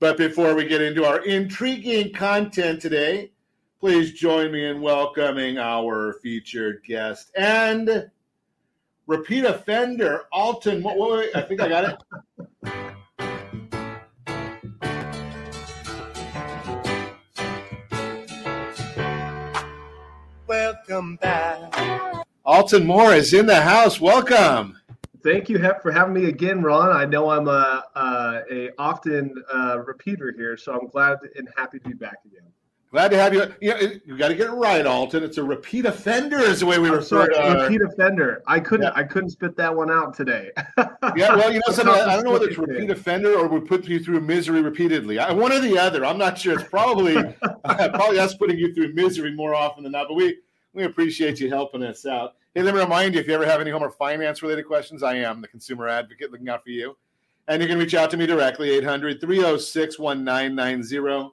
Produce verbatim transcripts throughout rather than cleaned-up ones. But before we get into our intriguing content today, please join me in welcoming our featured guest and repeat offender, Alton Moore. Wait, wait, I think I got it. Welcome back. Alton Moore is in the house. Welcome. Thank you for having me again, Ron. I know I'm a, a, a often uh, repeater here, so I'm glad and happy to be back again. Glad to have you. You know, you got to get it right, Alton. It's a repeat offender is the way we I'm refer sorry, to it. Repeat our... offender. I couldn't. Yeah. I couldn't spit that one out today. Yeah, well, you know, some, I don't know whether it's repeat offender or we put you through misery repeatedly. I, one or the other. I'm not sure. It's probably probably us putting you through misery more often than not. But we we appreciate you helping us out. Hey, let me remind you, if you ever have any home or finance related questions, I am the consumer advocate looking out for you, and you can reach out to me directly. eight hundred, three oh six, one nine nine oh.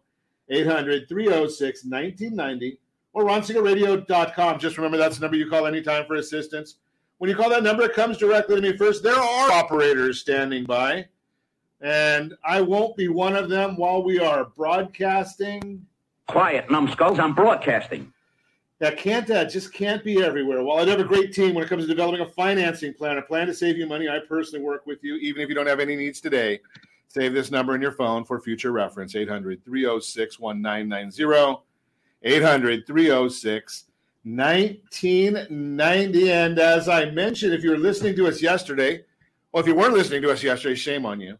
eight hundred, three oh six, nineteen ninety, or Ron Siegel Radio dot com. Just remember, that's the number you call anytime for assistance. When you call that number, it comes directly to me first. There are operators standing by, and I won't be one of them while we are broadcasting. Quiet, numbskulls, I'm broadcasting. That can't, that just can't be everywhere. While I have a great team when it comes to developing a financing plan, a plan to save you money, I personally work with you, even if you don't have any needs today. Save this number in your phone for future reference, eight hundred, three oh six, nineteen ninety, eight hundred, three oh six, nineteen ninety. And as I mentioned, if you were listening to us yesterday, well, if you weren't listening to us yesterday, shame on you.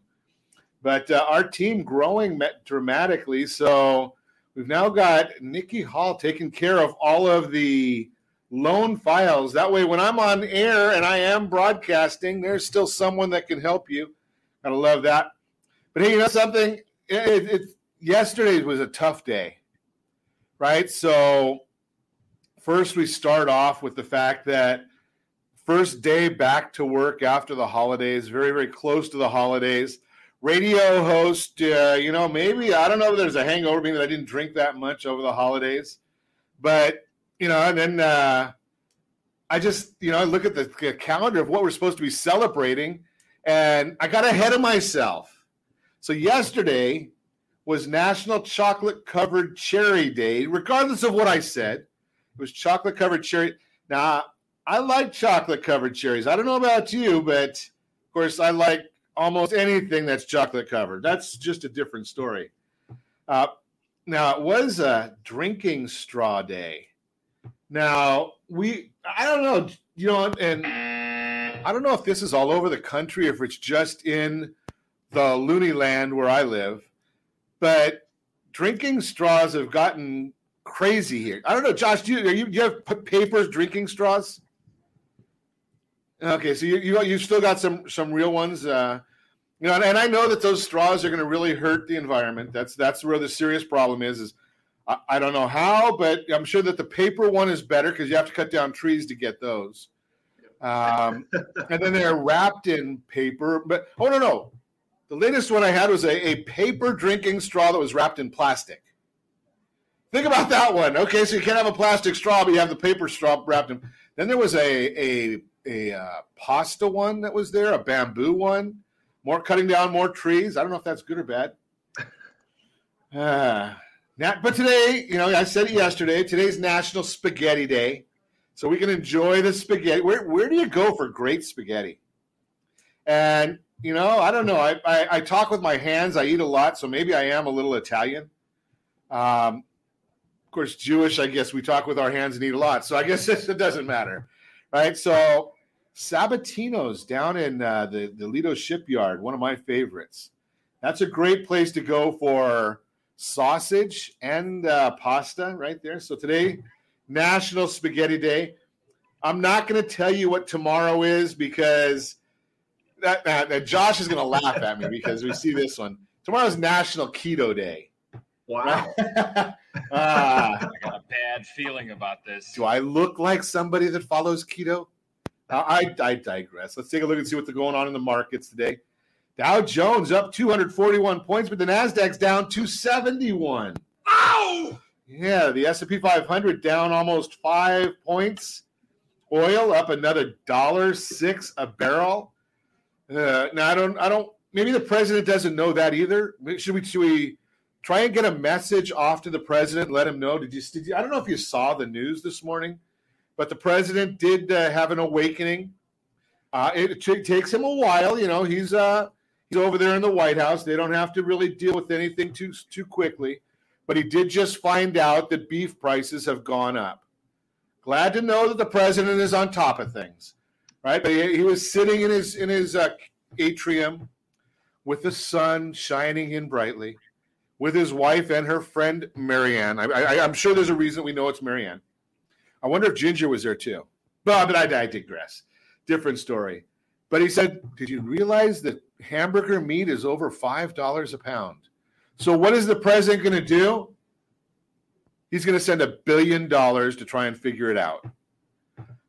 But uh, our team growing dramatically, so we've now got Nikki Hall taking care of all of the loan files. That way, when I'm on air and I am broadcasting, there's still someone that can help you. Gotta love that. But hey, you know something? It, it, yesterday was a tough day, right? So first we start off with the fact that first day back to work after the holidays, very, very close to the holidays. Radio host, uh, you know, maybe, I don't know if there's a hangover, being that I didn't drink that much over the holidays. But, you know, and then uh, I just, you know, I look at the calendar of what we're supposed to be celebrating, and I got ahead of myself. So yesterday was National Chocolate Covered Cherry Day. Regardless of what I said, it was chocolate covered cherry. Now, I like chocolate covered cherries. I don't know about you, but of course, I like almost anything that's chocolate covered. That's just a different story. Uh, now, it was a drinking straw day. Now, we, I don't know, you know, and I don't know if this is all over the country, if it's just in the loony land where I live, but drinking straws have gotten crazy here. I don't know, Josh, do you, are you, do you have paper drinking straws? Okay, so you, you, you've still got some some real ones. Uh, you know, and, and I know that those straws are going to really hurt the environment. That's that's where the serious problem is. Is I, I don't know how, but I'm sure that the paper one is better because you have to cut down trees to get those. Um, and then they're wrapped in paper. But oh, no, no. The latest one I had was a, a paper drinking straw that was wrapped in plastic. Think about that one. Okay, so you can't have a plastic straw, but you have the paper straw wrapped in. Then there was a a, a uh, pasta one that was there, a bamboo one, more cutting down more trees. I don't know if that's good or bad. Uh, not, but today, you know, I said it yesterday, today's National Spaghetti Day. So we can enjoy the spaghetti. Where, where do you go for great spaghetti? And you know, I don't know. I, I I talk with my hands. I eat a lot, so maybe I am a little Italian. Um, course, Jewish, I guess we talk with our hands and eat a lot. So I guess it doesn't matter, right? So Sabatino's down in uh, the, the Lido shipyard, one of my favorites. That's a great place to go for sausage and uh, pasta right there. So today, National Spaghetti Day. I'm not going to tell you what tomorrow is because that, that, that Josh is going to laugh at me because we see this one. Tomorrow's National Keto Day. Wow. uh, I got a bad feeling about this. Do I look like somebody that follows keto? Uh, I, I digress. Let's take a look and see what's going on in the markets today. Dow Jones up two hundred forty-one points, but the Nasdaq's down two hundred seventy-one. Ow! Yeah, the S and P five hundred down almost five points. Oil up another dollar six a barrel. Uh, now I don't, I don't. Maybe the president doesn't know that either. Should we, should we try and get a message off to the president? Let him know. Did you? Did you I don't know if you saw the news this morning, but the president did uh, have an awakening. Uh, it t- takes him a while, you know. He's uh, he's over there in the White House. They don't have to really deal with anything too too quickly. But he did just find out that beef prices have gone up. Glad to know that the president is on top of things, right? But he, he was sitting in his in his uh, atrium with the sun shining in brightly, with his wife and her friend Marianne. I, I, I'm sure there's a reason we know it's Marianne. I wonder if Ginger was there too. But, but I, I digress. Different story. But he said, did you realize that hamburger meat is over five dollars a pound? So what is the president going to do? He's going to send a billion dollars to try and figure it out.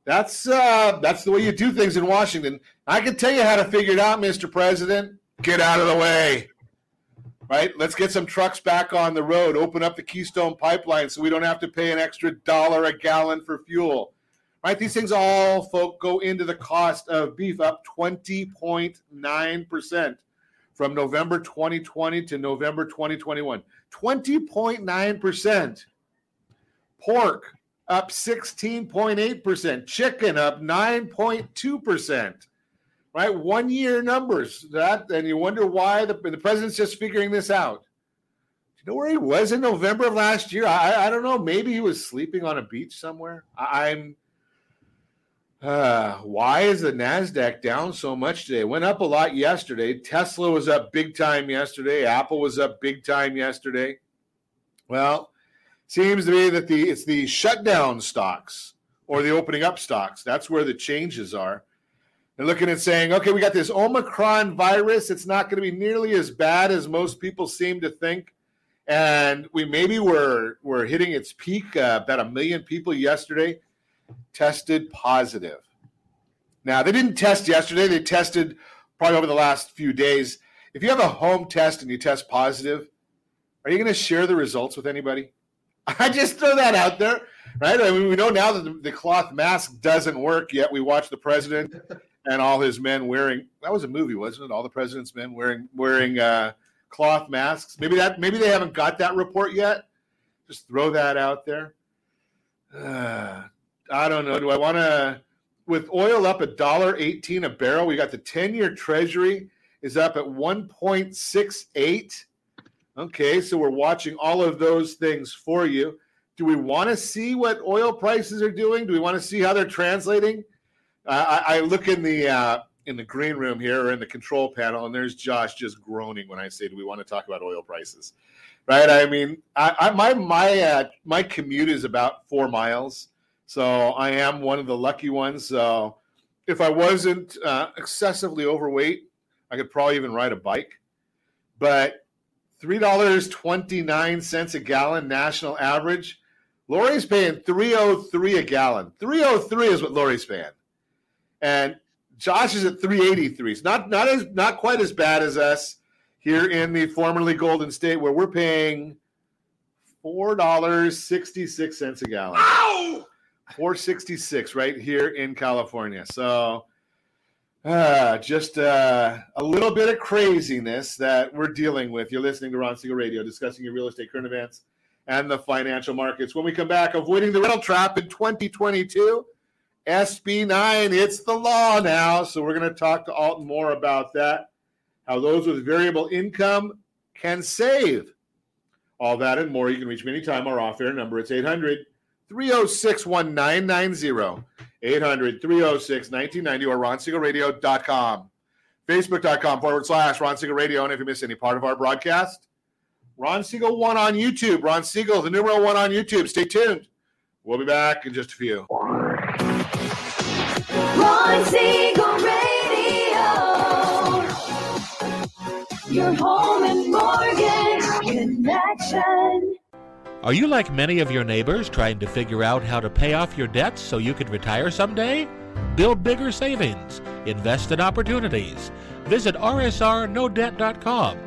That's uh, that's the way you do things in Washington. I can tell you how to figure it out, Mister President. Get out of the way, right? Let's get some trucks back on the road. Open up the Keystone Pipeline so we don't have to pay an extra dollar a gallon for fuel, right? These things all, folk, go into the cost of beef, up twenty point nine percent from November twenty twenty to November twenty twenty-one. twenty point nine percent. Pork up sixteen point eight percent, chicken up nine point two percent, right? One-year numbers, that, and you wonder why the, the president's just figuring this out. Do you know where he was in November of last year? I, I don't know. Maybe he was sleeping on a beach somewhere. I, I'm. Uh, why is the Nasdaq down so much today? It went up a lot yesterday. Tesla was up big time yesterday. Apple was up big time yesterday. Well, seems to be that the it's the shutdown stocks or the opening up stocks. That's where the changes are. They're looking at saying, okay, we got this Omicron virus. It's not going to be nearly as bad as most people seem to think. And we maybe were, were hitting its peak. Uh, about a million people yesterday tested positive. Now, they didn't test yesterday. They tested probably over the last few days. If you have a home test and you test positive, are you going to share the results with anybody? I just throw that out there, right? I mean, we know now that the cloth mask doesn't work, yet we watch the president and all his men wearing – that was a movie, wasn't it? All the president's men wearing wearing uh, cloth masks. Maybe that maybe they haven't got that report yet. Just throw that out there. Uh, I don't know. Do I want to – with oil up one dollar eighteen a barrel, we got the ten-year Treasury is up at one point six eight. Okay, so we're watching all of those things for you. Do we want to see what oil prices are doing? Do we want to see how they're translating? Uh, I, I look in the uh, in the green room here or in the control panel, and there's Josh just groaning when I say, "Do we want to talk about oil prices?" Right? I mean, I, I, my my uh, my commute is about four miles, so I am one of the lucky ones. So if I wasn't uh, excessively overweight, I could probably even ride a bike, but three dollars and twenty-nine cents a gallon national average. Lori's paying three oh three a gallon. three oh three is what Lori's paying. And Josh is at three eighty-three. It's not not as not quite as bad as us here in the formerly Golden State, where we're paying four dollars and sixty-six cents a gallon. Ow! four dollars and sixty-six cents right here in California. So Uh, just uh, a little bit of craziness that we're dealing with. You're listening to Ron Siegel Radio, discussing your real estate, current events, and the financial markets. When we come back, avoiding the rental trap in twenty twenty-two, S B nine, it's the law now. So we're going to talk to Alton Moore about that, how those with variable income can save. All that and more. You can reach me anytime. Our off-air number, it's eight hundred, three oh six, nineteen ninety, eight hundred, three oh six, nineteen ninety, or Ron Siegel Radio dot com, Facebook.com forward slash Ron Siegel Radio. And if you miss any part of our broadcast, Ron Siegel one on YouTube. Ron Siegel, the numero one on YouTube. Stay tuned. We'll be back in just a few. Ron Siegel Radio, your home and mortgage connection. Are you like many of your neighbors trying to figure out how to pay off your debts so you could retire someday? Build bigger savings. Invest in opportunities. Visit R S R No Debt dot com.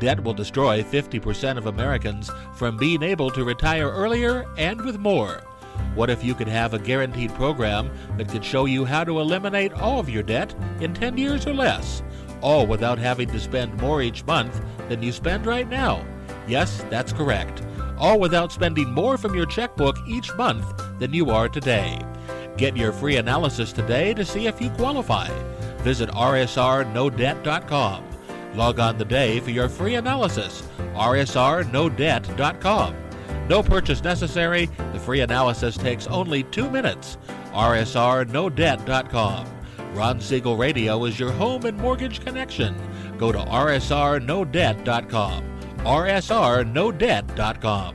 Debt will destroy fifty percent of Americans from being able to retire earlier and with more. What if you could have a guaranteed program that could show you how to eliminate all of your debt in ten years or less, all without having to spend more each month than you spend right now? Yes, that's correct. All without spending more from your checkbook each month than you are today. Get your free analysis today to see if you qualify. Visit R S R No Debt dot com. Log on today for your free analysis, R S R No Debt dot com. No purchase necessary. The free analysis takes only two minutes. R S R No Debt dot com. Ron Siegel Radio is your home and mortgage connection. Go to R S R No Debt dot com. R S R No Debt dot com.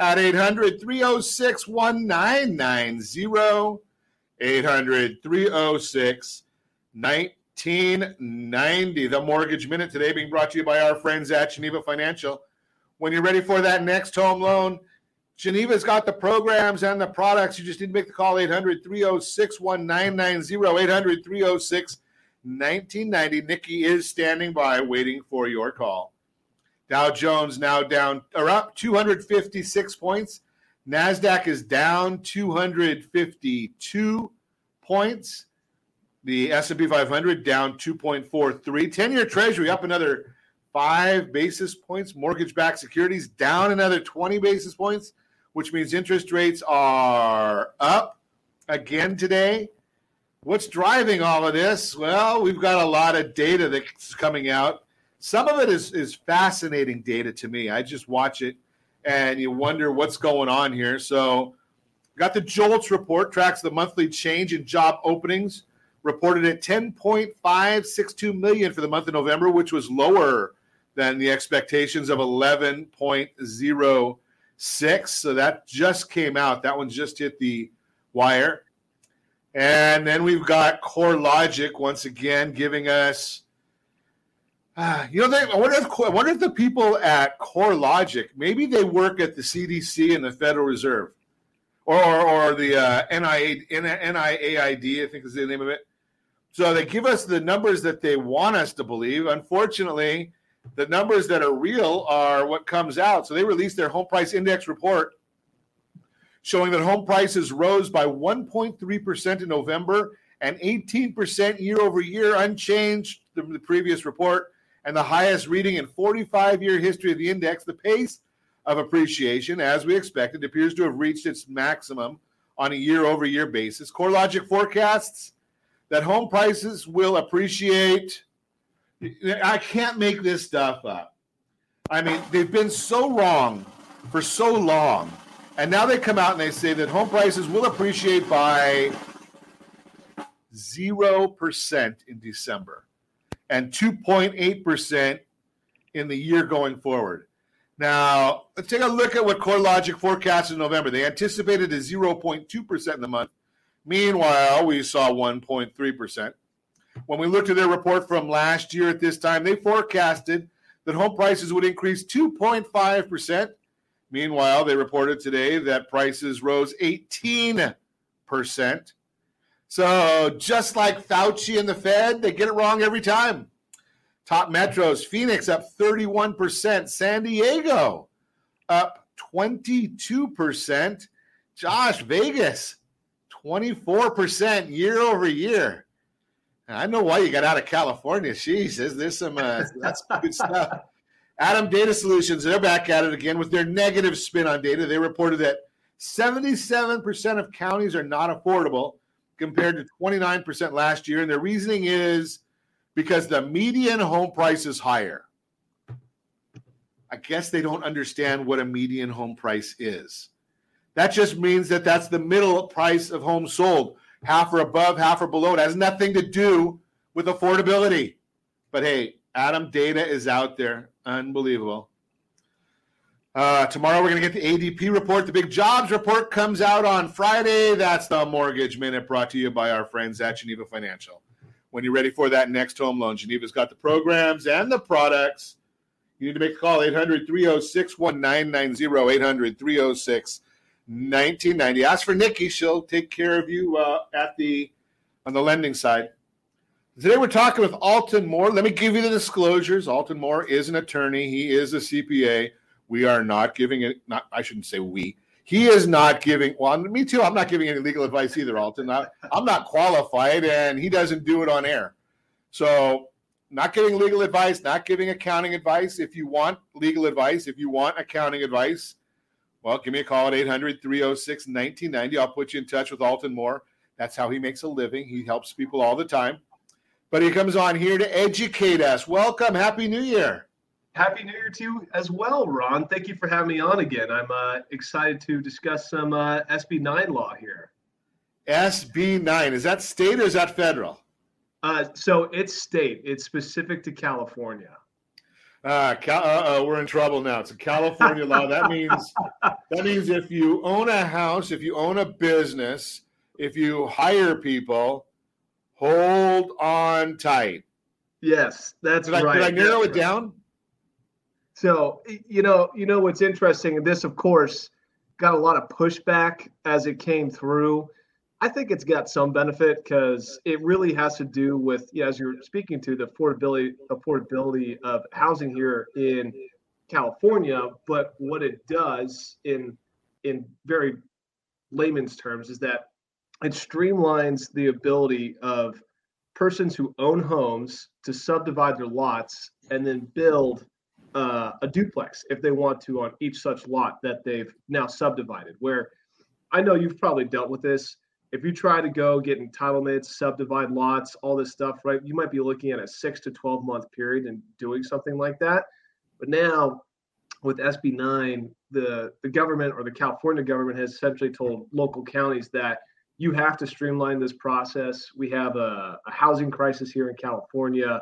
at eight hundred, three oh six, nineteen ninety, eight hundred, three oh six, nineteen ninety. The Mortgage Minute today being brought to you by our friends at Geneva Financial. When you're ready for that next home loan, Geneva's got the programs and the products. You just need to make the call, eight hundred, three oh six, nineteen ninety, eight hundred, three oh six, nineteen ninety. Nikki is standing by waiting for your call. Dow Jones now down or up two hundred fifty-six points. Nasdaq is down two hundred fifty-two points. The S and P five hundred down two point four three. ten-year Treasury up another five basis points. Mortgage-backed securities down another twenty basis points, which means interest rates are up again today. What's driving all of this? Well, we've got a lot of data that's coming out. Some of it is, is fascinating data to me. I just watch it, and you wonder what's going on here. So we got the JOLTS report, tracks the monthly change in job openings, reported at ten point five six two million for the month of November, which was lower than the expectations of eleven point oh six. So that just came out. That one just hit the wire. And then we've got CoreLogic once again giving us, Uh, you know, they, I, wonder if, I wonder if the people at CoreLogic, maybe they work at the C D C and the Federal Reserve, or or, or the uh, N I A I D, I think is the name of it. So they give us the numbers that they want us to believe. Unfortunately, the numbers that are real are what comes out. So they released their home price index report showing that home prices rose by one point three percent in November and eighteen percent year over year, unchanged from the previous report. and the highest reading in forty-five year history of the index, the pace of appreciation, as we expected, appears to have reached its maximum on a year-over-year basis. CoreLogic forecasts that home prices will appreciate. I can't make this stuff up. I mean, they've been so wrong for so long, and now they come out and they say that home prices will appreciate by zero percent in December and two point eight percent in the year going forward. Now, let's take a look at what CoreLogic forecast in November. They anticipated a zero point two percent in the month. Meanwhile, we saw one point three percent. When we looked at their report from last year at this time, they forecasted that home prices would increase two point five percent. Meanwhile, they reported today that prices rose eighteen percent. So just like Fauci and the Fed, they get it wrong every time. Top metros, Phoenix up thirty-one percent, San Diego up twenty-two percent, Josh, Vegas, twenty-four percent year over year. And I know why you got out of California. Jeez, there's some uh, that's good stuff. Adam Data Solutions, they're back at it again with their negative spin on data. They reported that seventy-seven percent of counties are not affordable compared to twenty-nine percent last year, and their reasoning is because the median home price is higher. I guess they don't understand what a median home price is. That just means that that's the middle price of homes sold, half or above, half or below. It has nothing to do with affordability. But hey, Adam Data is out there. Unbelievable. Uh, tomorrow we're going to get the A D P report. The big jobs report comes out on Friday. That's the Mortgage Minute brought to you by our friends at Geneva Financial. When you're ready for that next home loan, Geneva's got the programs and the products. You need to make a call, eight hundred, three oh six, nineteen ninety, eight hundred, three oh six, nineteen ninety. Ask for Nikki. She'll take care of you uh, at the on the lending side. Today we're talking with Alton Moore. Let me give you the disclosures. Alton Moore is an attorney. He is a C P A. We are not giving it. Not I shouldn't say we. He is not giving, well, me too, I'm not giving any legal advice either, Alton. I, I'm not qualified, and he doesn't do it on air. So not giving legal advice, not giving accounting advice. If you want legal advice, if you want accounting advice, well, give me a call at eight hundred, three oh six, nineteen ninety. I'll put you in touch with Alton Moore. That's how he makes a living. He helps people all the time. But he comes on here to educate us. Welcome. Happy New Year. Happy New Year to you as well, Ron. Thank you for having me on again. I'm uh, excited to discuss some uh, S B nine law here. S B nine, is that state or is that federal? Uh, so it's state. It's specific to California. Uh, Cal- uh-oh, we're in trouble now. It's a California law. That means that means if you own a house, if you own a business, if you hire people, hold on tight. Yes, that's did I, right. Did I narrow that's it right. down? So, you know, you know what's interesting, and this, of course, got a lot of pushback as it came through. I think it's got some benefit because it really has to do with, you know, as you're speaking to, the affordability affordability of housing here in California. But what it does in in very layman's terms is that it streamlines the ability of persons who own homes to subdivide their lots and then build Uh, a duplex if they want to on each such lot that they've now subdivided, where I know you've probably dealt with this. If you try to go get entitlements, subdivide lots, all this stuff, right? You might be looking at a six to twelve month period in doing something like that. But now with S B nine, the, the government or the California government has essentially told local counties that you have to streamline this process. We have a, a housing crisis here in California,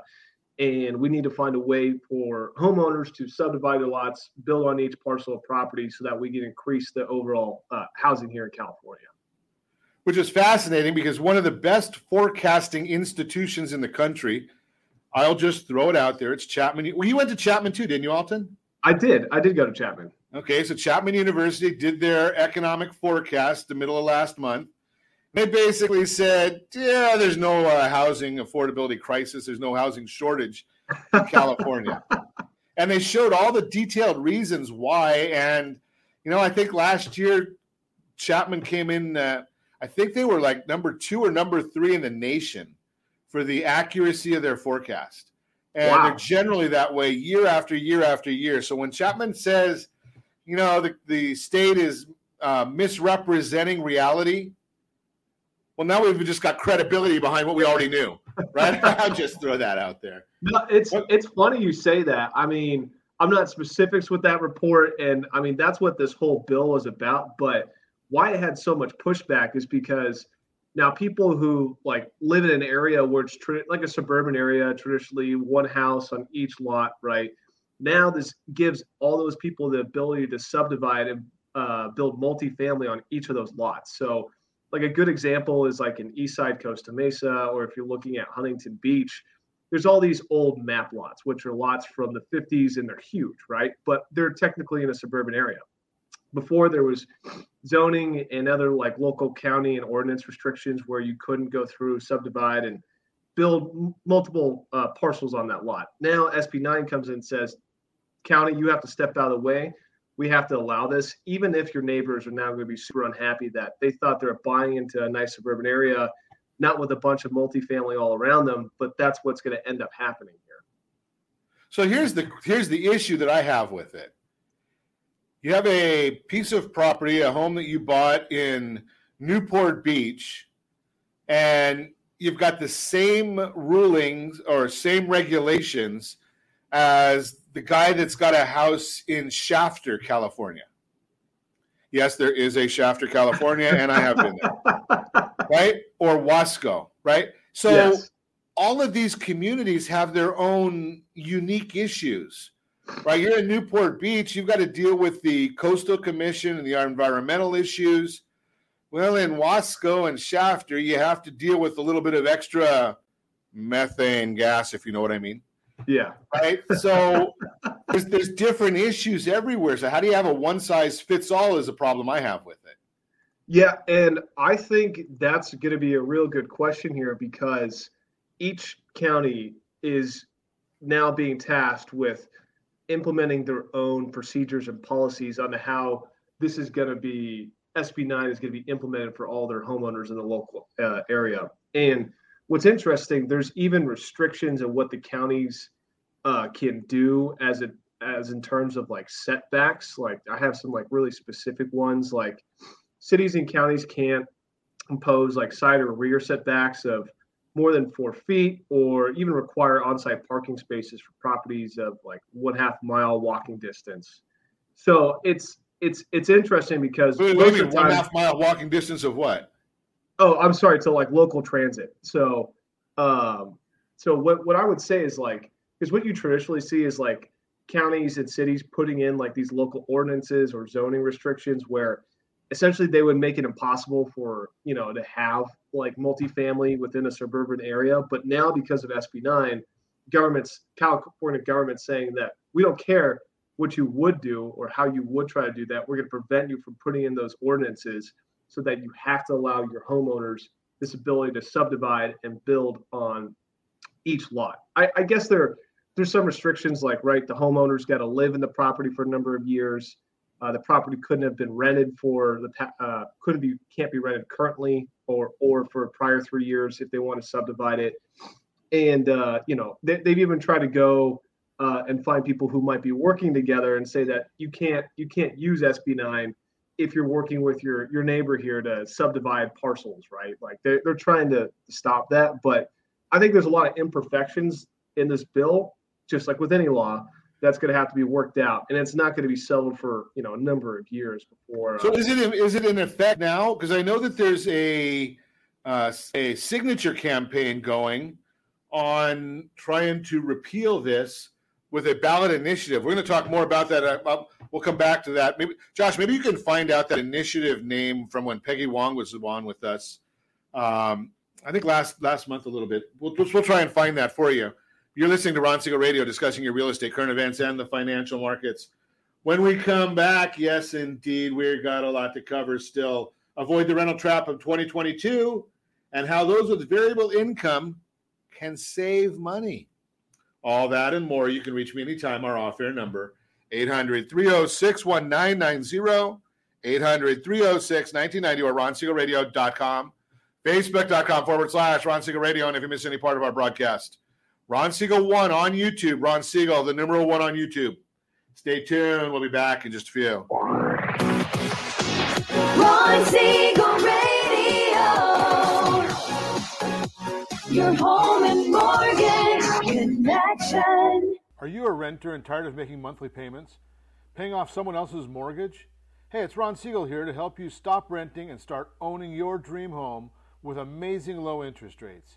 and we need to find a way for homeowners to subdivide their lots, build on each parcel of property so that we can increase the overall uh, housing here in California. Which is fascinating because one of the best forecasting institutions in the country, I'll just throw it out there, it's Chapman. Well, you went to Chapman too, didn't you, Alton? I did. I did go to Chapman. Okay, so Chapman University did their economic forecast the middle of last month. They basically said, yeah, there's no uh, housing affordability crisis. There's no housing shortage in California. And they showed all the detailed reasons why. And, you know, I think last year Chapman came in, uh, I think they were like number two or number three in the nation for the accuracy of their forecast. And wow. they're generally that way year after year after year. So when Chapman says, you know, the, the state is uh, misrepresenting reality, well, now we've just got credibility behind what we already knew, right? I'll just throw that out there. No, it's what? It's funny you say that. I mean, I'm not specifics with that report, and I mean, that's what this whole bill is about. But why it had so much pushback is because now people who like live in an area where it's tra- like a suburban area, traditionally one house on each lot, right? Now this gives all those people the ability to subdivide and uh, build multifamily on each of those lots. So like a good example is like in Eastside Costa Mesa, or if you're looking at Huntington Beach, there's all these old map lots, which are lots from the fifties, and they're huge, right? But they're technically in a suburban area. Before there was zoning and other like local county and ordinance restrictions where you couldn't go through, subdivide, and build m- multiple uh, parcels on that lot. Now S B nine comes in and says, county, you have to step out of the way. We have to allow this, even if your neighbors are now going to be super unhappy that they thought they were buying into a nice suburban area, not with a bunch of multifamily all around them, but that's what's going to end up happening here. So here's the here's the issue that I have with it. You have a piece of property, a home that you bought in Newport Beach, and you've got the same rulings or same regulations as the guy that's got a house in Shafter, California. Yes, there is a Shafter, California, and I have been there, right? Or Wasco, right? So yes. All of these communities have their own unique issues. Right here in Newport Beach, you've got to deal with the Coastal Commission and the environmental issues. Well, in Wasco and Shafter, you have to deal with a little bit of extra methane gas, if you know what I mean. Yeah. Right? So there's, there's different issues everywhere. So how do you have a one-size-fits-all is a problem I have with it. Yeah, and I think that's going to be a real good question here because each county is now being tasked with implementing their own procedures and policies on how this is going to be, S B nine is going to be implemented for all their homeowners in the local uh, area. And what's interesting, there's even restrictions on what the counties uh, can do as it as in terms of like setbacks. Like I have some like really specific ones, like cities and counties can't impose like side or rear setbacks of more than four feet or even require on-site parking spaces for properties of like one half mile walking distance. So it's, it's, it's interesting because wait, wait, wait, one time, half mile walking distance of what? Oh, I'm sorry. To like local transit. So, um, so what, what I would say is like, is what you traditionally see is like counties and cities putting in like these local ordinances or zoning restrictions where essentially they would make it impossible for, you know, to have like multifamily within a suburban area. But now because of S B nine, governments, California government saying that we don't care what you would do or how you would try to do that. We're going to prevent you from putting in those ordinances so that you have to allow your homeowners this ability to subdivide and build on each lot. I, I guess there, there's some restrictions like, right, the homeowners got to live in the property for a number of years. Uh, the property couldn't have been rented for the uh, couldn't be can't be rented currently or or for prior three years if they want to subdivide it, and uh, you know they, they've even tried to go uh, and find people who might be working together and say that you can't you can't use S B nine if you're working with your your neighbor here to subdivide parcels, right? Like they're they're trying to stop that, but I think there's a lot of imperfections in this bill, just like with any law. That's going to have to be worked out, and it's not going to be settled for you know a number of years before. Uh, so is it is it in effect now? Because I know that there's a uh, a signature campaign going on trying to repeal this with a ballot initiative. We're going to talk more about that. I, I, we'll come back to that. Maybe Josh, maybe you can find out that initiative name from when Peggy Wong was on with us. Um, I think last last month a little bit. We'll we'll try and find that for you. You're listening to Ron Siegel Radio, discussing your real estate, current events, and the financial markets. When we come back, yes, indeed, we've got a lot to cover still. Avoid the rental trap of twenty twenty-two and how those with variable income can save money. All that and more. You can reach me anytime. Our off-air number, eight hundred, three oh six, nineteen ninety, eight hundred, three oh six, nineteen ninety, or Ron Siegel Radio dot com, Facebook dot com forward slash Ron Siegel Radio. And if you miss any part of our broadcast, Ron Siegel one on YouTube. Ron Siegel, the numeral one on YouTube. Stay tuned. We'll be back in just a few. Ron Siegel Radio. Your home and mortgage connection. Are you a renter and tired of making monthly payments? Paying off someone else's mortgage? Hey, it's Ron Siegel here to help you stop renting and start owning your dream home with amazing low interest rates.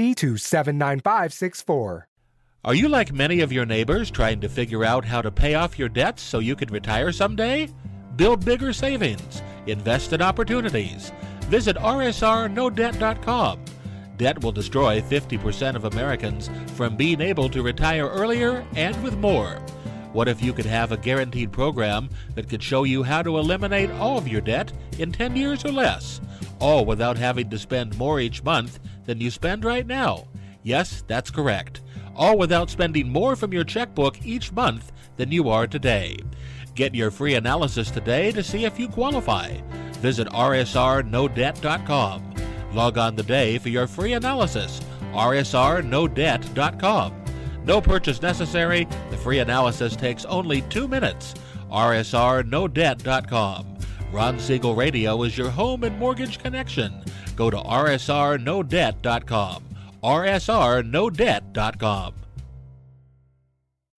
to seven nine five six four. Are you like many of your neighbors trying to figure out how to pay off your debts so you can retire someday? Build bigger savings. Invest in opportunities. Visit R S R no debt dot com. Debt will destroy fifty percent of Americans from being able to retire earlier and with more. What if you could have a guaranteed program that could show you how to eliminate all of your debt in ten years or less, all without having to spend more each month than you spend right now? Yes, that's correct. All without spending more from your checkbook each month than you are today. Get your free analysis today to see if you qualify. Visit R S R no debt dot com. Log on today for your free analysis, R S R no debt dot com. No purchase necessary. The free analysis takes only two minutes. R S R no debt dot com. Ron Siegel Radio is your home and mortgage connection. Go to R S R no debt dot com. R S R no debt dot com.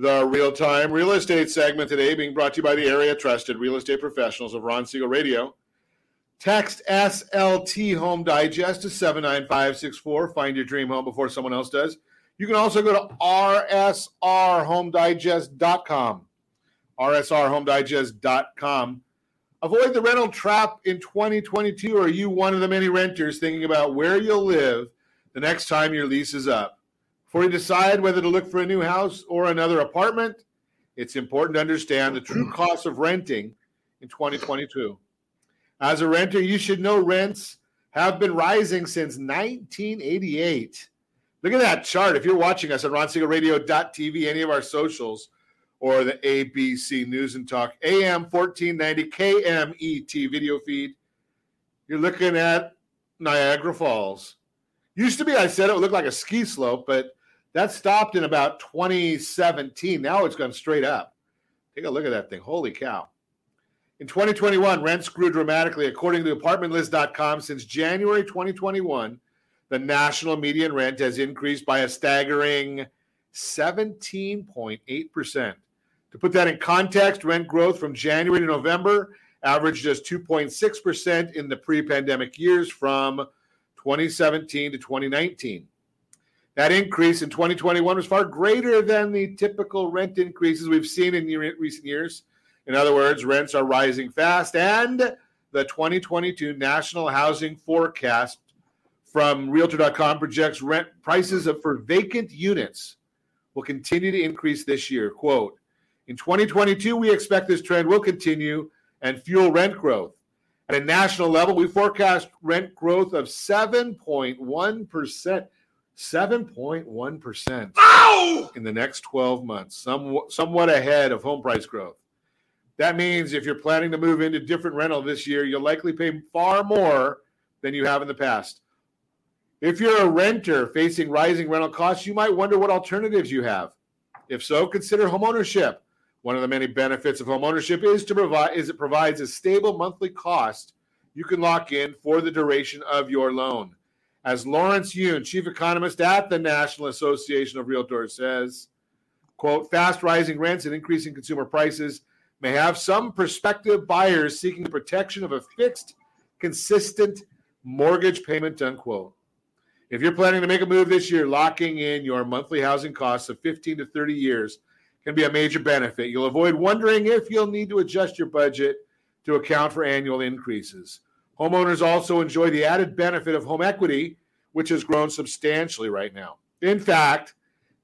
The real-time real estate segment today being brought to you by the area-trusted real estate professionals of Ron Siegel Radio. Text S L T Home Digest to seven nine five six four. Find your dream home before someone else does. You can also go to R S R home digest dot com. R S R home digest dot com. Avoid the rental trap in twenty twenty-two. Or are you one of the many renters thinking about where you'll live the next time your lease is up? Before you decide whether to look for a new house or another apartment, it's important to understand the true cost of renting in twenty twenty-two. As a renter, you should know rents have been rising since nineteen eighty-eight. Look at that chart. If you're watching us on Ron Siegel Radio dot T V, any of our socials, or the A B C News and Talk A M fourteen ninety K M E T video feed, you're looking at Niagara Falls. Used to be, I said it would look like a ski slope, but that stopped in about twenty seventeen. Now it's gone straight up. Take a look at that thing. Holy cow. In twenty twenty-one, rents grew dramatically. According to apartment list dot com, since January twenty twenty-one, the national median rent has increased by a staggering seventeen point eight percent. To put that in context, rent growth from January to November averaged just two point six percent in the pre-pandemic years from twenty seventeen to twenty nineteen. That increase in twenty twenty-one was far greater than the typical rent increases we've seen in recent years. In other words, rents are rising fast, and the twenty twenty-two National Housing Forecast from Realtor dot com projects rent prices for vacant units will continue to increase this year. Quote, in twenty twenty-two, we expect this trend will continue and fuel rent growth. At a national level, we forecast rent growth of seven point one percent. seven point one percent oh! in the next twelve months, some, somewhat ahead of home price growth. That means if you're planning to move into different rental this year, you'll likely pay far more than you have in the past. If you're a renter facing rising rental costs, you might wonder what alternatives you have. If so, consider homeownership. One of the many benefits of homeownership is to provide is it provides a stable monthly cost you can lock in for the duration of your loan. As Lawrence Yoon, chief economist at the National Association of Realtors, says, quote, fast rising rents and increasing consumer prices may have some prospective buyers seeking the protection of a fixed, consistent mortgage payment, unquote. If you're planning to make a move this year, locking in your monthly housing costs of fifteen to thirty years can be a major benefit. You'll avoid wondering if you'll need to adjust your budget to account for annual increases. Homeowners also enjoy the added benefit of home equity, which has grown substantially right now. In fact,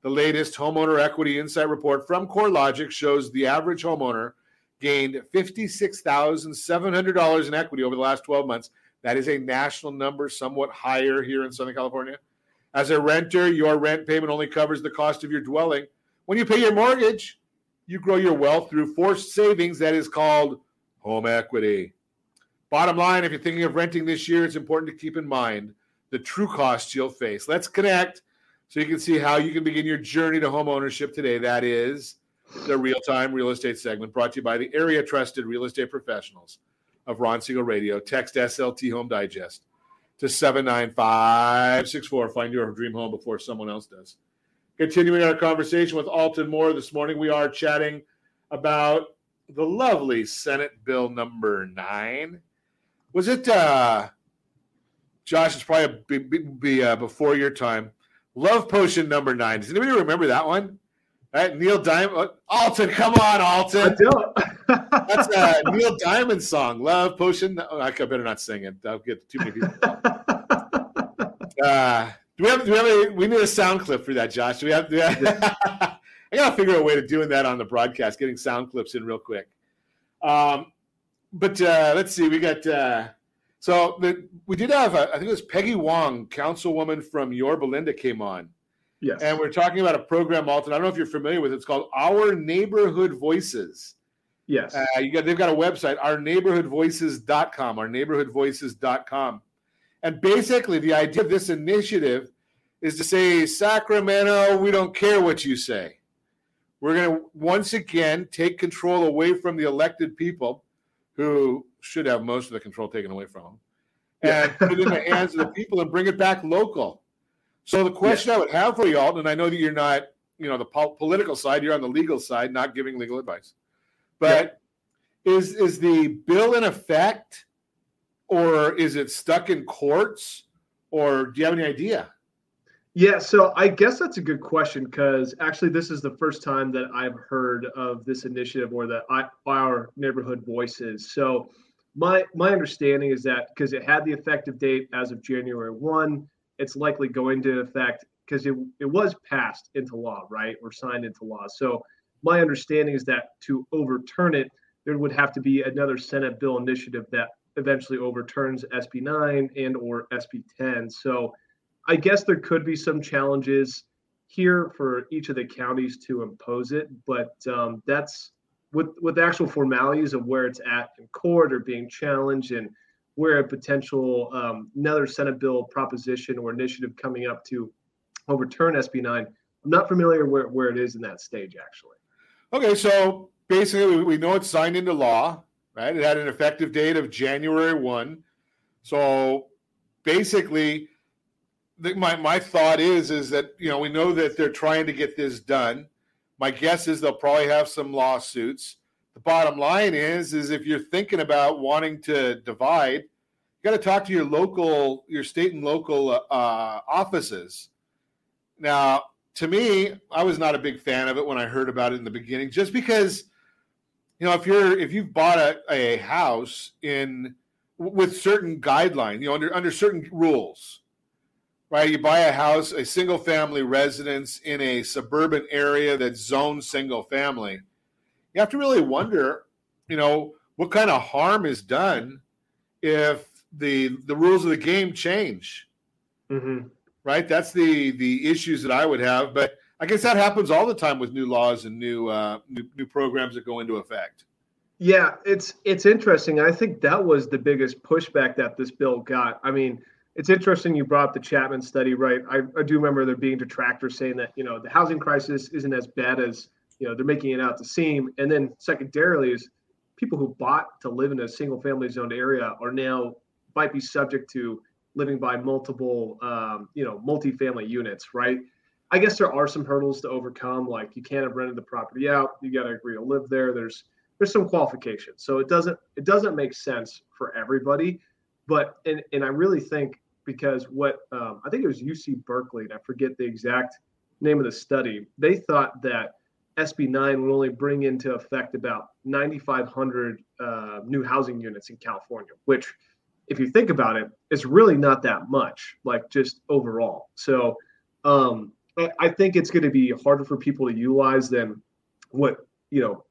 the latest Homeowner Equity Insight report from CoreLogic shows the average homeowner gained fifty-six thousand seven hundred dollars in equity over the last twelve months. That is a national number, somewhat higher here in Southern California. As a renter, your rent payment only covers the cost of your dwelling. When you pay your mortgage, you grow your wealth through forced savings that is called home equity. Bottom line, if you're thinking of renting this year, it's important to keep in mind the true costs you'll face. Let's connect so you can see how you can begin your journey to home ownership today. That is the real-time real estate segment brought to you by the area-trusted real estate professionals of Ron Siegel Radio. Text S L T Home Digest to seven nine five six four. Find your dream home before someone else does. Continuing our conversation with Alton Moore this morning, we are chatting about the lovely Senate Bill number nine. Was it, uh, Josh, it's probably be, be, be, uh, before your time, Love Potion number nine. Does anybody remember that one? All right, Neil Diamond. Alton, come on, Alton. That's a Neil Diamond song, Love Potion. Oh, I better not sing it. I'll get too many people. Uh, do we have? Do we have? A, we need a sound clip for that, Josh. Do we have? Do we have I gotta figure out a way to doing that on the broadcast. Getting sound clips in real quick. Um, but uh, let's see. We got. Uh, so the, we did have. A, I think it was Peggy Wong, councilwoman from Yorba Linda, came on. Yes. And we're talking about a program, Alton. I don't know if you're familiar with it. It's called Our Neighborhood Voices. Yes. Uh, you got, they've got a website, our neighborhood voices dot com, our neighborhood voices dot com. And basically, the idea of this initiative is to say, Sacramento, we don't care what you say. We're going to, once again, take control away from the elected people who should have most of the control taken away from them and yeah. put it in the hands of the people and bring it back local. So the question yes. I would have for you, Alton, and I know that you're not, you know, the po- political side, you're on the legal side, not giving legal advice, but yep. is is the bill in effect, or is it stuck in courts, or do you have any idea? Yeah, so I guess that's a good question, because actually this is the first time that I've heard of this initiative or the I, Our Neighborhood Voices. So my my understanding is that because it had the effective date as of January first, it's likely going to affect because it, it was passed into law, right, or signed into law. So my understanding is that to overturn it, there would have to be another Senate bill initiative that eventually overturns S B nine and or S B ten. So I guess there could be some challenges here for each of the counties to impose it, but um, that's with, with the actual formalities of where it's at in court or being challenged and where a potential um, another Senate bill proposition or initiative coming up to overturn S B nine. I'm not familiar where, where it is in that stage, actually. Okay, so basically we know it's signed into law, right? It had an effective date of January first. So basically the, my, my thought is, is that, you know, we know that they're trying to get this done. My guess is they'll probably have some lawsuits. The bottom line is, is if you're thinking about wanting to divide, you got to talk to your local, your state and local uh, offices. Now, to me, I was not a big fan of it when I heard about it in the beginning, just because, you know, if you're if you've bought a, a house in with certain guidelines, you know, under under certain rules, right? You buy a house, a single family residence in a suburban area that's zoned single family. You have to really wonder, you know, what kind of harm is done if the the rules of the game change. Mm-hmm. right? That's the the issues that I would have. But I guess that happens all the time with new laws and new uh, new, new programs that go into effect. Yeah, it's it's interesting. I think that was the biggest pushback that this bill got. I mean, it's interesting you brought up the Chapman study, right? I, I do remember there being detractors saying that, you know, the housing crisis isn't as bad as, you know, they're making it out to seem. And then secondarily is people who bought to live in a single family zoned area are now might be subject to living by multiple, um, you know, multifamily units, right? I guess there are some hurdles to overcome. Like you can't have rented the property out. You got to agree to live there. There's There's some qualifications, so it doesn't it doesn't make sense for everybody. But and and I really think because what um, I think it was U C Berkeley, and I forget the exact name of the study, they thought that S B nine would only bring into effect about nine thousand five hundred uh, new housing units in California, which, if you think about it, it's really not that much, like just overall. So um, I, I think it's going to be harder for people to utilize than what, you know,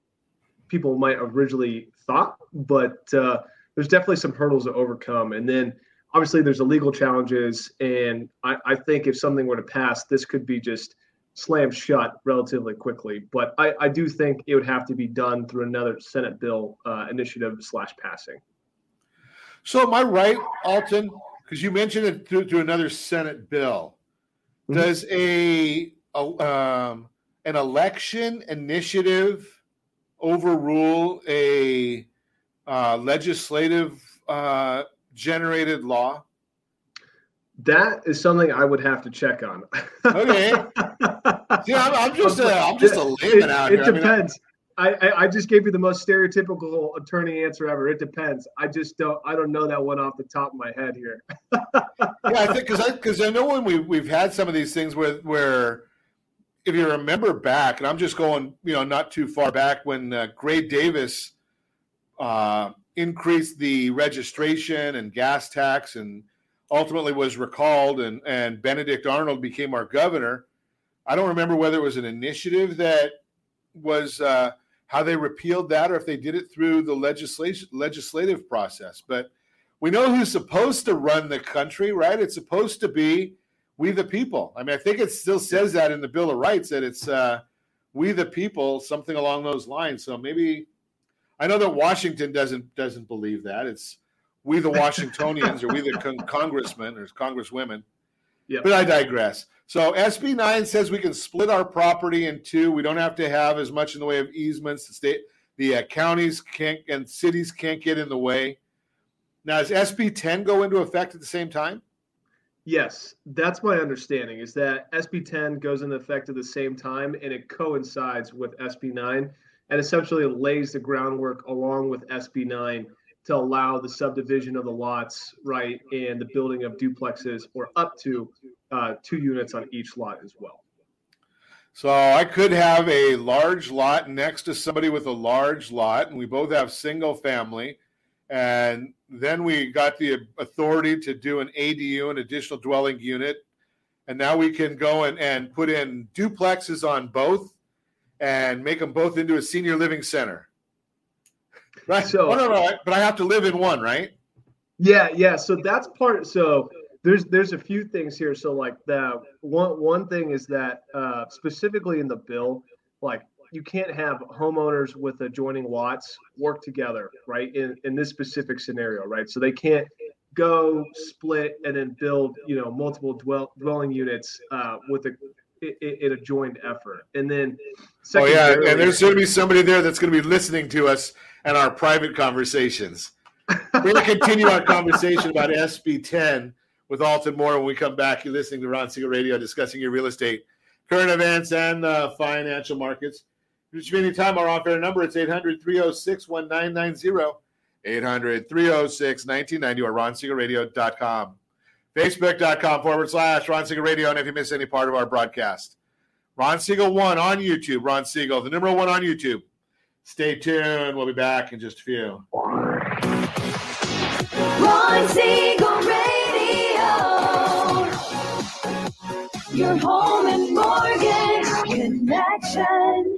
people might originally thought, but uh, there's definitely some hurdles to overcome. And then obviously there's the legal challenges. And I, I think if something were to pass, this could be just slammed shut relatively quickly. But I, I do think it would have to be done through another Senate bill uh, initiative slash passing. So am I right, Alton? Because you mentioned it through, through another Senate bill. Mm-hmm. Does a, a um, an election initiative overrule a uh, legislative uh, generated law? That is something I would have to check on. Okay. Yeah, I'm, I'm just a, I'm just a layman out here. It depends. I, mean, I, I I just gave you the most stereotypical attorney answer ever. It depends. I just don't I don't know that one off the top of my head here. Yeah, I think because I because I know when we we've had some of these things where where. If you remember back, and I'm just going, you know, not too far back when uh, Gray Davis uh, increased the registration and gas tax and ultimately was recalled and, and Benedict Arnold became our governor. I don't remember whether it was an initiative that was uh, how they repealed that or if they did it through the legislation legislative process. But we know who's supposed to run the country, right? It's supposed to be we the people. I mean, I think it still says that in the Bill of Rights that it's uh, we the people, something along those lines. So maybe I know that Washington doesn't doesn't believe that. It's we the Washingtonians or we the con- congressmen or congresswomen. Yeah. But I digress. So S B nine says we can split our property in two. We don't have to have as much in the way of easements. The state, the uh, counties can't and cities can't get in the way. Now, does S B ten go into effect at the same time? Yes, that's my understanding is that S B ten goes into effect at the same time and it coincides with S B nine and essentially lays the groundwork along with S B nine to allow the subdivision of the lots, right, and the building of duplexes or up to uh, two units on each lot as well. So I could have a large lot next to somebody with a large lot and we both have single family. And then we got the authority to do an A D U, an additional dwelling unit. And now we can go and, and put in duplexes on both and make them both into a senior living center. Right. So, oh, no, no, I, but I have to live in one, right? Yeah. Yeah. So that's part. So there's, there's a few things here. So like the one, one thing is that uh, specifically in the bill, like, you can't have homeowners with adjoining lots work together, right? In in this specific scenario, right? So they can't go split and then build, you know, multiple dwell, dwelling units uh, with a in a joined effort. And then, oh yeah, and there's going to be somebody there that's going to be listening to us and our private conversations. We're going to continue our conversation about S B ten with Alton Moore when we come back. You're listening to Ron Siegel Radio, discussing your real estate, current events, and uh, financial markets. If you need time, our off-air number, it's eight hundred, three oh six, nineteen ninety, eight hundred, three oh six, nineteen ninety, or Ron Siegel Radio dot com, Facebook dot com forward slash Ron Siegel Radio, and if you miss any part of our broadcast, Ron Siegel one on YouTube, Ron Siegel, the number one on YouTube. Stay tuned. We'll be back in just a few. Ron Siegel Radio, your home and mortgage connection.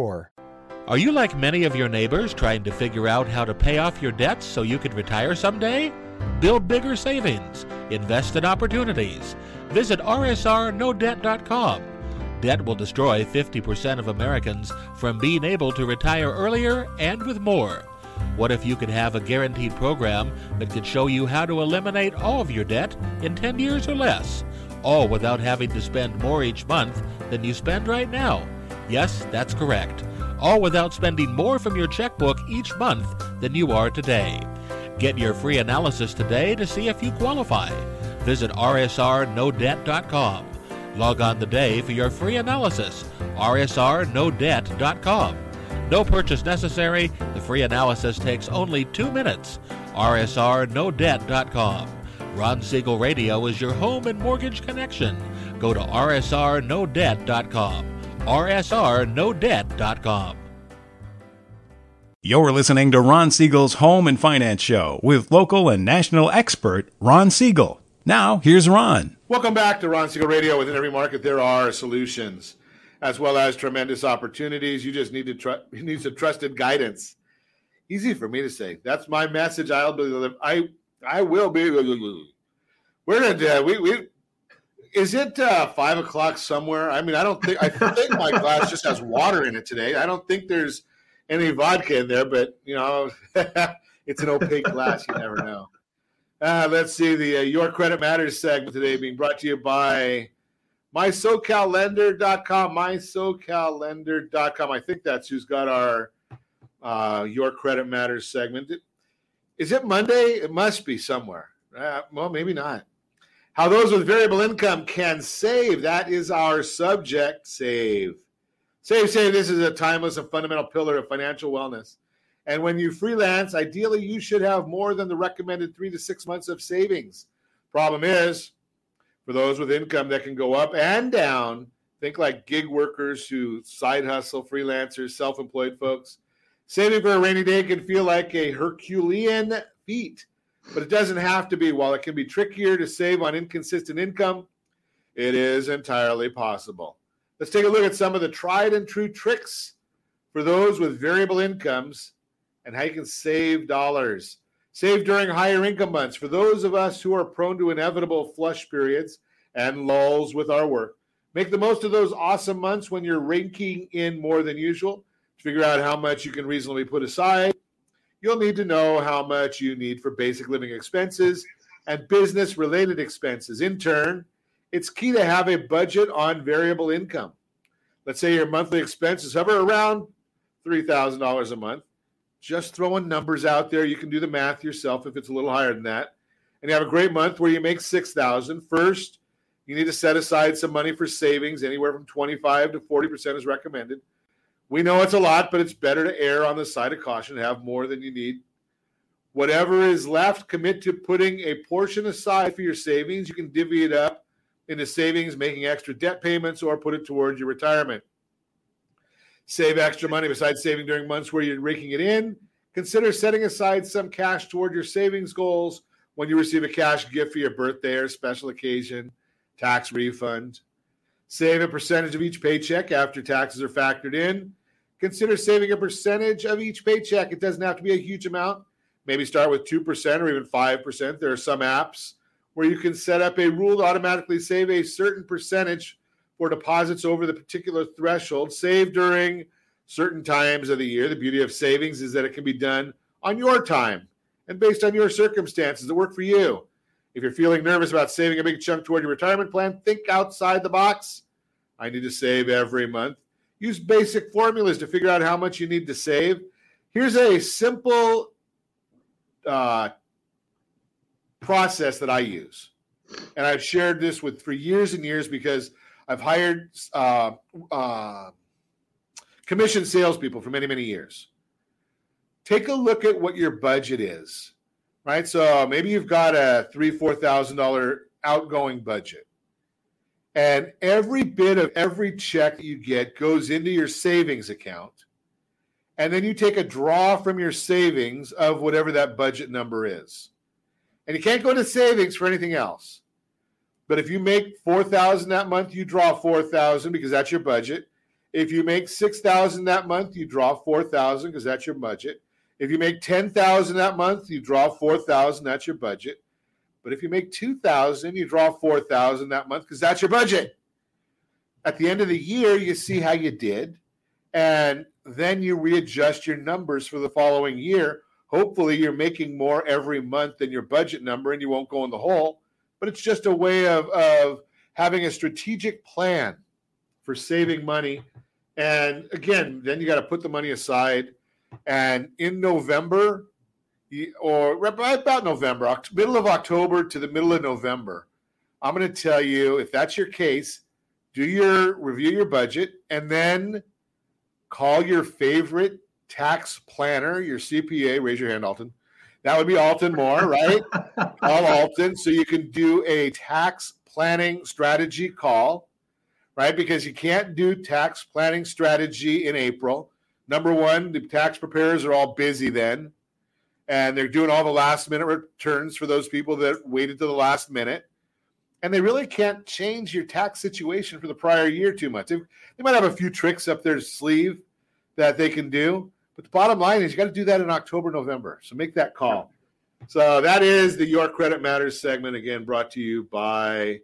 Are you like many of your neighbors trying to figure out how to pay off your debts so you could retire someday? Build bigger savings. Invest in opportunities. Visit R S R No Debt dot com. Debt will destroy fifty percent of Americans from being able to retire earlier and with more. What if you could have a guaranteed program that could show you how to eliminate all of your debt in ten years or less, all without having to spend more each month than you spend right now? Yes, that's correct. All without spending more from your checkbook each month than you are today. Get your free analysis today to see if you qualify. Visit R S R No Debt dot com. Log on today for your free analysis, R S R No Debt dot com. No purchase necessary. The free analysis takes only two minutes. R S R No Debt dot com. Ron Siegel Radio is your home and mortgage connection. Go to R S R No Debt dot com. R S R No Debt dot com. You're listening to Ron Siegel's Home and Finance Show with local and national expert Ron Siegel. Now, here's Ron. Welcome back to Ron Siegel Radio. Within every market, there are solutions as well as tremendous opportunities. You just need to tr- you need some trusted guidance. Easy for me to say. That's my message. I'll be. I I will be. We're gonna. We we. Is it uh, five o'clock somewhere? I mean, I don't think I think my glass just has water in it today. I don't think there's any vodka in there, but you know, it's an opaque glass. You never know. Uh, let's see the uh, Your Credit Matters segment today being brought to you by My So Cal Lender dot com. My So Cal Lender dot com. I think that's who's got our uh, Your Credit Matters segment. Is it Monday? It must be somewhere. Uh, well, maybe not. How those with variable income can save. That is our subject, save. Save, save. This is a timeless and fundamental pillar of financial wellness. And when you freelance, ideally you should have more than the recommended three to six months of savings. Problem is, for those with income that can go up and down, think like gig workers who side hustle, freelancers, self-employed folks. Saving for a rainy day can feel like a Herculean feat. But it doesn't have to be. While it can be trickier to save on inconsistent income, it is entirely possible. Let's take a look at some of the tried and true tricks for those with variable incomes and how you can save dollars. Save during higher income months. For those of us who are prone to inevitable flush periods and lulls with our work, make the most of those awesome months when you're raking in more than usual. To figure out how much you can reasonably put aside, you'll need to know how much you need for basic living expenses and business-related expenses. In turn, it's key to have a budget on variable income. Let's say your monthly expenses hover around three thousand dollars a month. Just throwing numbers out there. You can do the math yourself if it's a little higher than that. And you have a great month where you make six thousand dollars. First, you need to set aside some money for savings. Anywhere from twenty-five to forty percent is recommended. We know it's a lot, but it's better to err on the side of caution, have more than you need. Whatever is left, commit to putting a portion aside for your savings. You can divvy it up into savings, making extra debt payments, or put it towards your retirement. Save extra money. Besides saving during months where you're raking it in, consider setting aside some cash toward your savings goals when you receive a cash gift for your birthday or special occasion, tax refund. Save a percentage of each paycheck after taxes are factored in. Consider saving a percentage of each paycheck. It doesn't have to be a huge amount. Maybe start with two percent or even five percent. There are some apps where you can set up a rule to automatically save a certain percentage for deposits over the particular threshold. Save during certain times of the year. The beauty of savings is that it can be done on your time and based on your circumstances that work for you. If you're feeling nervous about saving a big chunk toward your retirement plan, think outside the box. I need to save every month. Use basic formulas to figure out how much you need to save. Here's a simple uh, process that I use. And I've shared this with for years and years because I've hired uh, uh, commission salespeople for many, many years. Take a look at what your budget is, right? So maybe you've got a three thousand dollars, four thousand dollars outgoing budget. And every bit of every check that you get goes into your savings account. And then you take a draw from your savings of whatever that budget number is. And you can't go to savings for anything else. But if you make four thousand dollars that month, you draw four thousand dollars because that's your budget. If you make six thousand dollars that month, you draw four thousand dollars because that's your budget. If you make ten thousand dollars that month, you draw four thousand dollars, that's your budget. But if you make two thousand dollars, you draw four thousand dollars that month because that's your budget. At the end of the year, you see how you did, and then you readjust your numbers for the following year. Hopefully, you're making more every month than your budget number, and you won't go in the hole. But it's just a way of, of having a strategic plan for saving money. And, again, then you got to put the money aside. And in November, or right about November, middle of October to the middle of November, I'm going to tell you, if that's your case, do your review your budget and then call your favorite tax planner, your C P A. Raise your hand, Alton. That would be Alton Moore, right? Call Alton so you can do a tax planning strategy call, right? Because you can't do tax planning strategy in April. Number one, the tax preparers are all busy then. And they're doing all the last-minute returns for those people that waited to the last minute. And they really can't change your tax situation for the prior year too much. They, they might have a few tricks up their sleeve that they can do. But the bottom line is you got to do that in October, November. So make that call. So that is the Your Credit Matters segment, again, brought to you by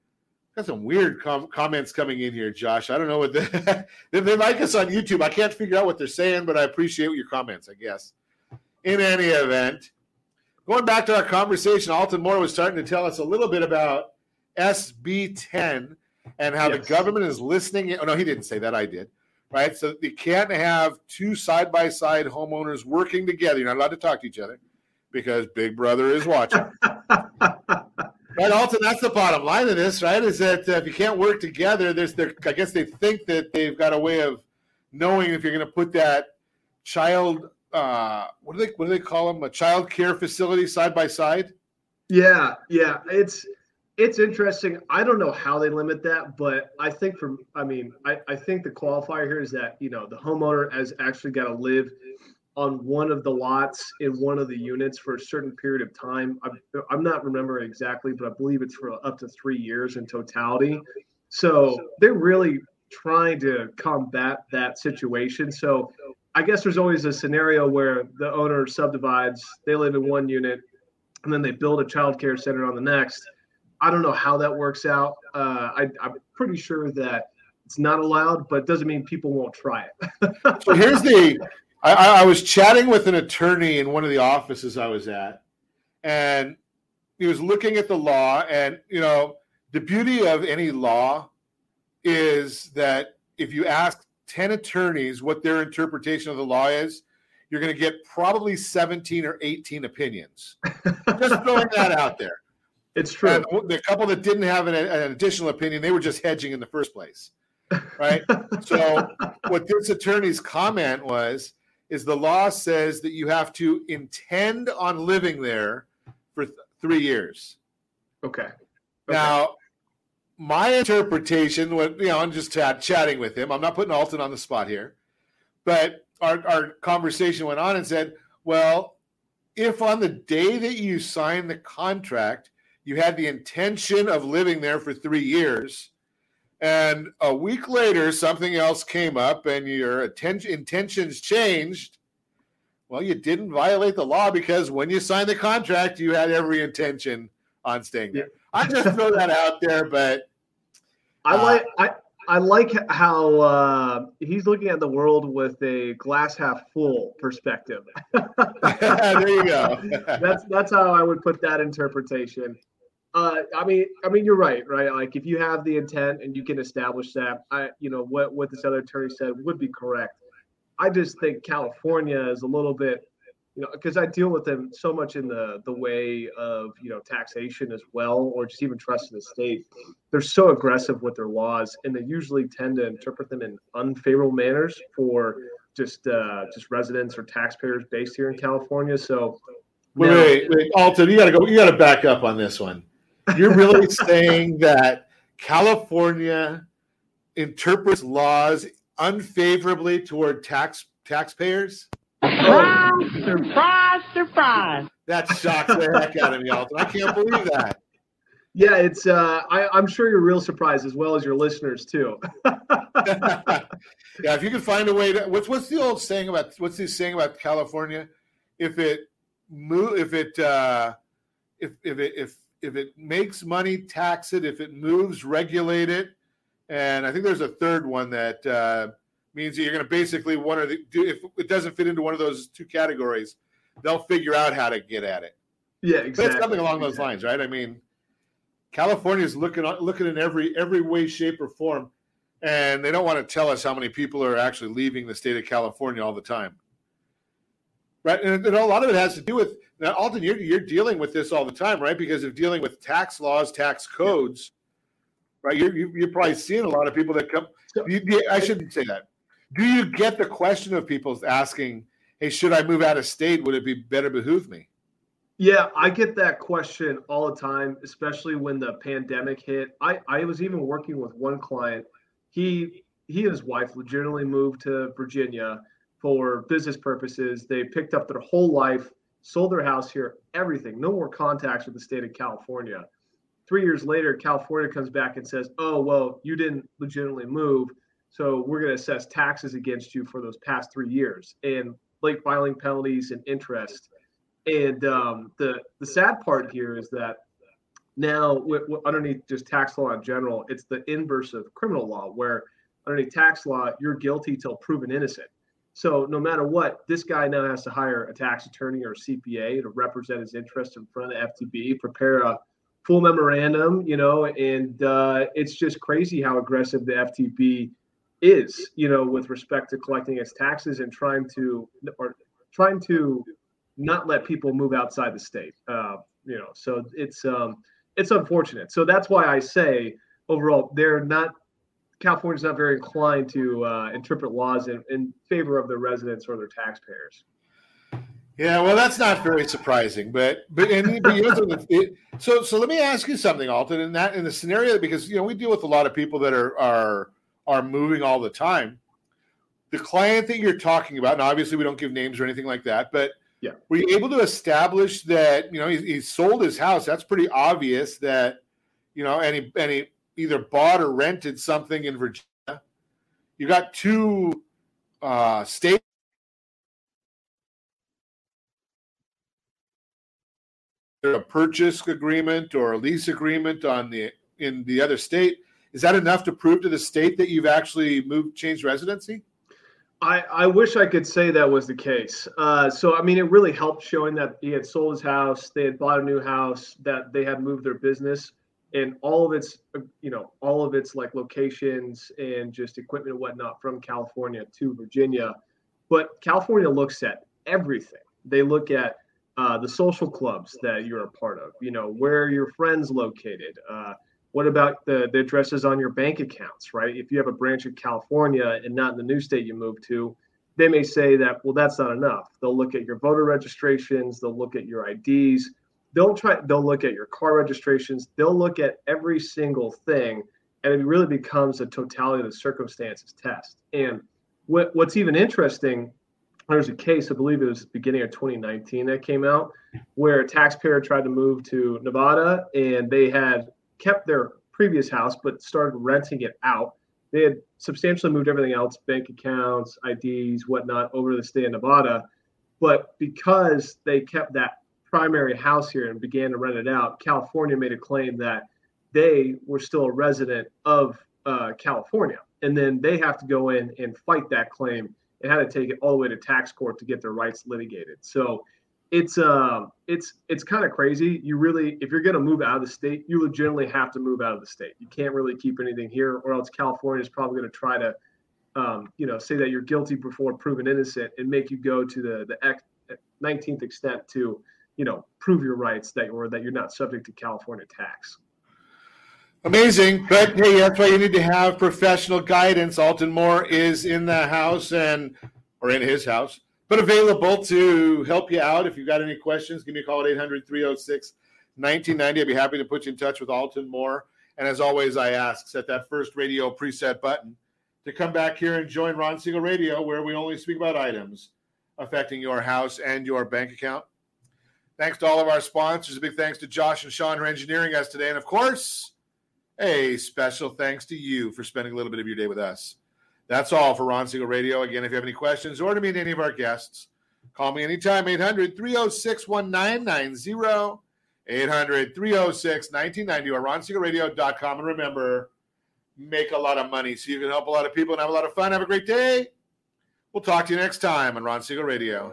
– got some weird com- comments coming in here, Josh. I don't know what the – they like us on YouTube. I can't figure out what they're saying, but I appreciate your comments, I guess. In any event, going back to our conversation, Alton Moore was starting to tell us a little bit about S B ten and how yes. the government is listening. Oh, no, he didn't say that. I did. Right? So you can't have two side-by-side homeowners working together. You're not allowed to talk to each other because Big Brother is watching. Right, Alton, that's the bottom line of this, right, is that uh, if you can't work together, there's there, I guess they think that they've got a way of knowing if you're going to put that child – Uh, what do they what do they call them? A child care facility side by side? Yeah, yeah. It's it's interesting. I don't know how they limit that, but I think from I mean, I, I think the qualifier here is that, you know, the homeowner has actually got to live on one of the lots in one of the units for a certain period of time. I'm, I'm not remembering exactly, but I believe it's for up to three years in totality. So they're really trying to combat that situation. So I guess there's always a scenario where the owner subdivides, they live in one unit, and then they build a child care center on the next. I don't know how that works out. Uh, I, I'm pretty sure that it's not allowed, but it doesn't mean people won't try it. So here's the – I was chatting with an attorney in one of the offices I was at, and he was looking at the law. And, you know, the beauty of any law is that if you ask ten attorneys what their interpretation of the law is, you're going to get probably seventeen or eighteen opinions. Just throwing that out there. It's true. And the couple that didn't have an, an additional opinion, they were just hedging in the first place, right? So what this attorney's comment was, is the law says that you have to intend on living there for th- three years. Okay. okay. Now, my interpretation, when, you know, I'm just chat, chatting with him. I'm not putting Alton on the spot here. But our, our conversation went on and said, well, if on the day that you signed the contract, you had the intention of living there for three years, and a week later something else came up and your atten- intentions changed, well, you didn't violate the law because when you signed the contract, you had every intention on staying there. Yeah. I just throw that out there, but uh, I like I, I like how uh, he's looking at the world with a glass half full perspective. There you go. that's that's how I would put that interpretation. Uh, I mean, I mean, you're right, right? Like, if you have the intent and you can establish that, I, you know, what what this other attorney said would be correct. I just think California is a little bit, you know, because I deal with them so much in the the way of, you know, taxation as well, or just even trust in the state. They're so aggressive with their laws, and they usually tend to interpret them in unfavorable manners for just uh, just residents or taxpayers based here in California. So, wait, now, wait, wait, Alton, you gotta go. You gotta back up on this one. You're really saying that California interprets laws unfavorably toward tax taxpayers? Surprise, oh. surprise, surprise. That shocks the heck out of me, Alton. I can't believe that. Yeah, it's. Uh, I, I'm sure you're real surprised, as well as your listeners, too. Yeah, if you can find a way to, what's, what's the old saying about, what's the saying about California? If it, move, if it, uh, if, if it, if, if it makes money, tax it. If it moves, regulate it. And I think there's a third one that uh, means that you're going to basically one or the do, if it doesn't fit into one of those two categories, they'll figure out how to get at it. Yeah, exactly. But it's something along those exactly. lines, right? I mean, California's looking looking in every every way, shape, or form, and they don't want to tell us how many people are actually leaving the state of California all the time, right? And, and a lot of it has to do with. Now, Alton, you're, you're dealing with this all the time, right? Because of dealing with tax laws, tax codes, yeah. right? You're, you're probably seeing a lot of people that come. So, you, you, I shouldn't say that. Do you get the question of people asking, hey, should I move out of state? Would it be better behoove me? Yeah, I get that question all the time, especially when the pandemic hit. I, I was even working with one client. He, he and his wife legitimately moved to Virginia for business purposes. They picked up their whole life. Sold their house here, everything, no more contacts with the state of California. Three years later, California comes back and says, oh, well, you didn't legitimately move, so we're going to assess taxes against you for those past three years and late filing penalties and interest. And um, the, the sad part here is that now w- w- underneath just tax law in general, it's the inverse of criminal law, where underneath tax law, you're guilty till proven innocent. So no matter what, this guy now has to hire a tax attorney or a C P A to represent his interest in front of F T B, prepare a full memorandum, you know, and uh, it's just crazy how aggressive the F T B is, you know, with respect to collecting its taxes and trying to or trying to not let people move outside the state, uh, you know. So it's um, it's unfortunate. So that's why I say overall they're not. California's not very inclined to uh, interpret laws in, in favor of their residents or their taxpayers. Yeah, well, that's not very surprising, but but, and, but it, so so let me ask you something, Alton, in that in the scenario, because you know we deal with a lot of people that are are are moving all the time. The client that you're talking about, and obviously we don't give names or anything like that, but yeah, were you able to establish that you know he, he sold his house? That's pretty obvious that you know, and he and he. either bought or rented something in Virginia. You got two uh, states. There's a purchase agreement or a lease agreement on the in the other state. Is that enough to prove to the state that you've actually moved, changed residency? I, I wish I could say that was the case. Uh, so, I mean, it really helped showing that he had sold his house, they had bought a new house, that they had moved their business. And all of its, you know, all of its like locations and just equipment and whatnot from California to Virginia. But California looks at everything. They look at uh, the social clubs that you're a part of, you know, where your friends located. Uh, what about the, the addresses on your bank accounts, right? If you have a branch in California and not in the new state you moved to, they may say that, well, that's not enough. They'll look at your voter registrations. They'll look at your I Ds. They'll try. They'll look at your car registrations. They'll look at every single thing, and it really becomes a totality of the circumstances test. And what, what's even interesting, there's a case, I believe it was the beginning of twenty nineteen that came out, where a taxpayer tried to move to Nevada, and they had kept their previous house but started renting it out. They had substantially moved everything else, bank accounts, I Ds, whatnot, over to the state of Nevada, but because they kept that primary house here and began to rent it out, California made a claim that they were still a resident of uh, California. And then they have to go in and fight that claim and had to take it all the way to tax court to get their rights litigated. So it's uh, it's it's kind of crazy. You really, if you're going to move out of the state, you legitimately have to move out of the state. You can't really keep anything here, or else California is probably going to try to, um, you know, say that you're guilty before proven innocent and make you go to the the ex- nineteenth extent to, you know, prove your rights that or that you're not subject to California tax. Amazing, but hey, that's why you need to have professional guidance. Alton Moore is in the house and, or in his house, but available to help you out. If you've got any questions, give me a call at eight hundred, three oh six, nineteen ninety. I'd be happy to put you in touch with Alton Moore. And as always, I ask, set that first radio preset button to come back here and join Ron Siegel Radio, where we only speak about items affecting your house and your bank account. Thanks to all of our sponsors. A big thanks to Josh and Sean for engineering us today. And of course, a special thanks to you for spending a little bit of your day with us. That's all for Ron Siegel Radio. Again, if you have any questions or to meet any of our guests, call me anytime, eight hundred, three oh six, nineteen ninety, eight hundred, three oh six, nineteen ninety, or Ron Siegel Radio dot com. And remember, make a lot of money so you can help a lot of people and have a lot of fun. Have a great day. We'll talk to you next time on Ron Siegel Radio.